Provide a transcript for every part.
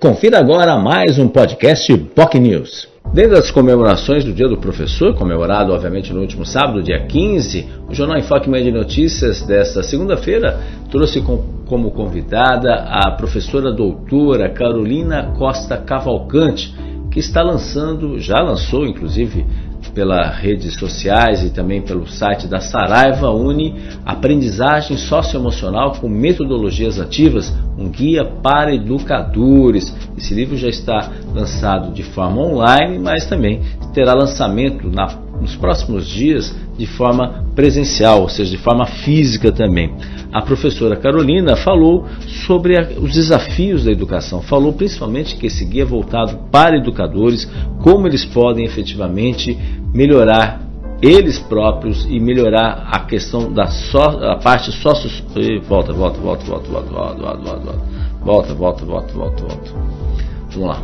Confira agora mais um podcast PocNews. Desde as comemorações do Dia do Professor, comemorado obviamente no último sábado, dia 15, o Jornal Enfoque Meio de Notícias desta segunda-feira trouxe como convidada a professora doutora Carolina Costa Cavalcante, que já lançou inclusive pelas redes sociais e também pelo site da Saraiva Uni, Aprendizagem Socioemocional com Metodologias Ativas, um guia para educadores. Esse livro já está lançado de forma online, mas também terá lançamento nos próximos dias de forma presencial, ou seja, de forma física também. A professora Carolina falou sobre os desafios da educação, falou principalmente que esse guia é voltado para educadores, como eles podem efetivamente melhorar eles próprios e melhorar a questão da parte sócio... Volta. Vamos lá.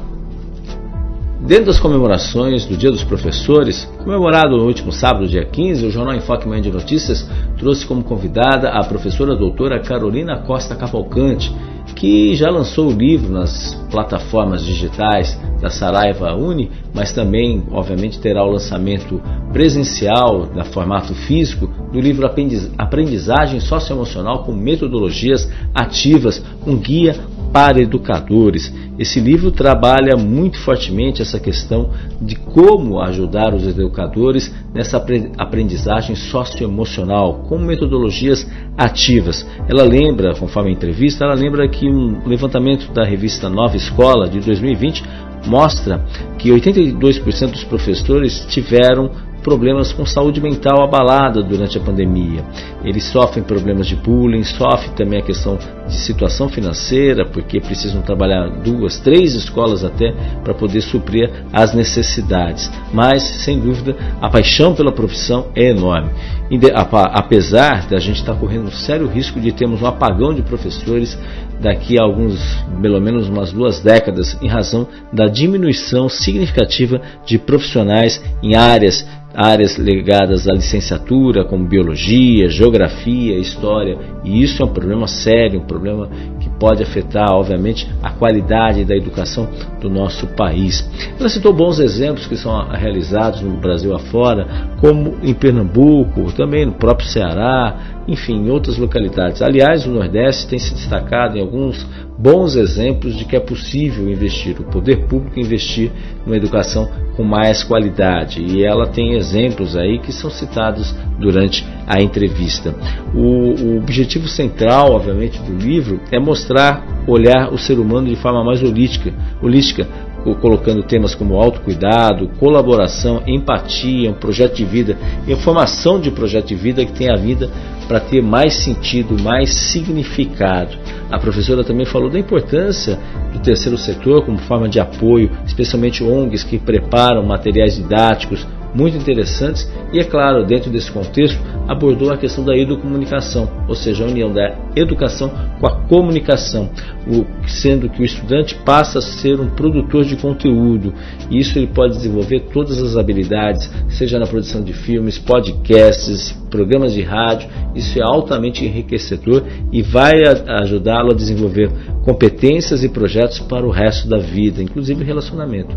Dentro das comemorações do Dia dos Professores, comemorado no último sábado, dia 15, o Jornal Enfoque Manhã de Notícias trouxe como convidada a professora doutora Carolina Costa Cavalcante, que já lançou o livro nas plataformas digitais da Saraiva Uni, mas também, obviamente, terá o lançamento presencial, no formato físico, do livro Aprendizagem Socioemocional com Metodologias Ativas, um guia para educadores. Esse livro trabalha muito fortemente essa questão de como ajudar os educadores nessa aprendizagem socioemocional, com metodologias ativas. Ela lembra, conforme a entrevista, que um levantamento da revista Nova Escola de 2020 mostra que 82% dos professores tiveram problemas com saúde mental abalada durante a pandemia. Eles sofrem problemas de bullying, sofrem também a questão de situação financeira, porque precisam trabalhar 2, 3 escolas até para poder suprir as necessidades. Mas, sem dúvida, a paixão pela profissão é enorme. Apesar de a gente estar correndo um sério risco de termos um apagão de professores daqui a pelo menos umas 2 décadas, em razão da diminuição significativa de profissionais em áreas ligadas à licenciatura, como biologia, geografia, história, e isso é um problema sério, um problema que pode afetar, obviamente, a qualidade da educação do nosso país. Ela citou bons exemplos que são realizados no Brasil afora, como em Pernambuco, também no próprio Ceará, enfim, em outras localidades. Aliás, o Nordeste tem se destacado em alguns bons exemplos de que é possível investir, o poder público investir numa educação com mais qualidade. E ela tem exemplos aí que são citados durante a entrevista. O objetivo central, obviamente, do livro é olhar o ser humano de forma mais holística, colocando temas como autocuidado, colaboração, empatia, um projeto de vida, informação de projeto de vida que tem a vida para ter mais sentido, mais significado. A professora também falou da importância do terceiro setor como forma de apoio, especialmente ONGs que preparam materiais didáticos muito interessantes e, é claro, dentro desse contexto, abordou a questão da educomunicação, ou seja, a união da educação com a comunicação, sendo que o estudante passa a ser um produtor de conteúdo, e isso ele pode desenvolver todas as habilidades, seja na produção de filmes, podcasts, programas de rádio. Isso é altamente enriquecedor e vai ajudá-lo a desenvolver competências e projetos para o resto da vida, inclusive relacionamento.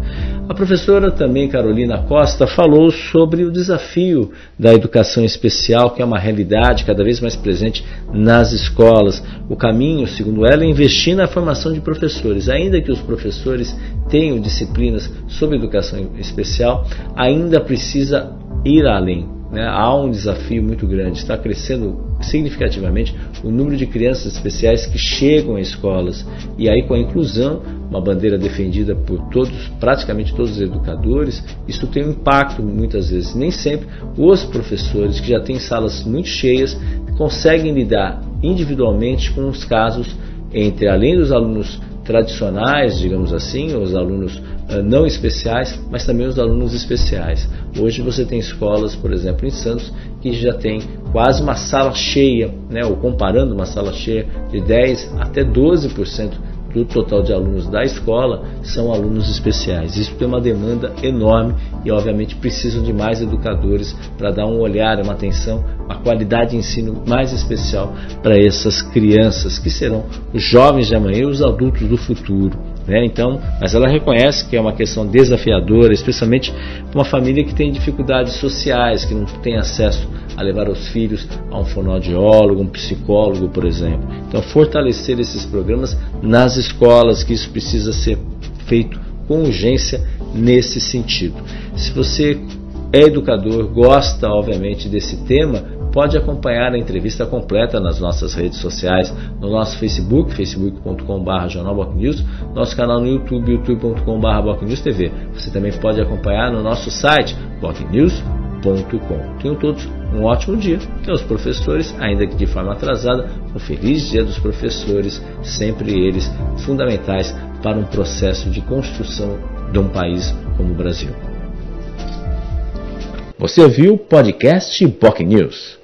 A professora também, Carolina Costa, falou sobre o desafio da educação especial, que é uma realidade cada vez mais presente nas escolas. O caminho, segundo ela, é investir na formação de professores. Ainda que os professores tenham disciplinas sobre educação especial, ainda precisa ir além. Há um desafio muito grande, está crescendo significativamente o número de crianças especiais que chegam a escolas, e aí, com a inclusão, uma bandeira defendida por praticamente todos os educadores, isso tem um impacto muitas vezes. Nem sempre os professores, que já têm salas muito cheias, conseguem lidar individualmente com os casos entre, além dos alunos tradicionais, digamos assim, os alunos não especiais, mas também os alunos especiais. Hoje você tem escolas, por exemplo, em Santos, que já tem quase uma sala cheia, ou comparando uma sala cheia de 10% até 12% do total de alunos da escola são alunos especiais. Isso tem uma demanda enorme e, obviamente, precisam de mais educadores para dar um olhar, uma atenção, uma qualidade de ensino mais especial para essas crianças, que serão os jovens de amanhã e os adultos do futuro. né? Então, mas ela reconhece que é uma questão desafiadora, especialmente para uma família que tem dificuldades sociais, que não tem acesso a levar os filhos a um fonoaudiólogo, um psicólogo, por exemplo. Então, fortalecer esses programas nas escolas, que isso precisa ser feito com urgência nesse sentido. Se você é educador, gosta obviamente desse tema, pode acompanhar a entrevista completa nas nossas redes sociais, no nosso Facebook, facebook.com/jornal PocNews, nosso canal no YouTube, youtube.com/PocNews TV. Você também pode acompanhar no nosso site, PocNews.com. Tenham todos um ótimo dia, que aos professores, ainda que de forma atrasada, um feliz dia dos professores, sempre eles fundamentais para um processo de construção de um país como o Brasil. Você ouviu o podcast PocNews.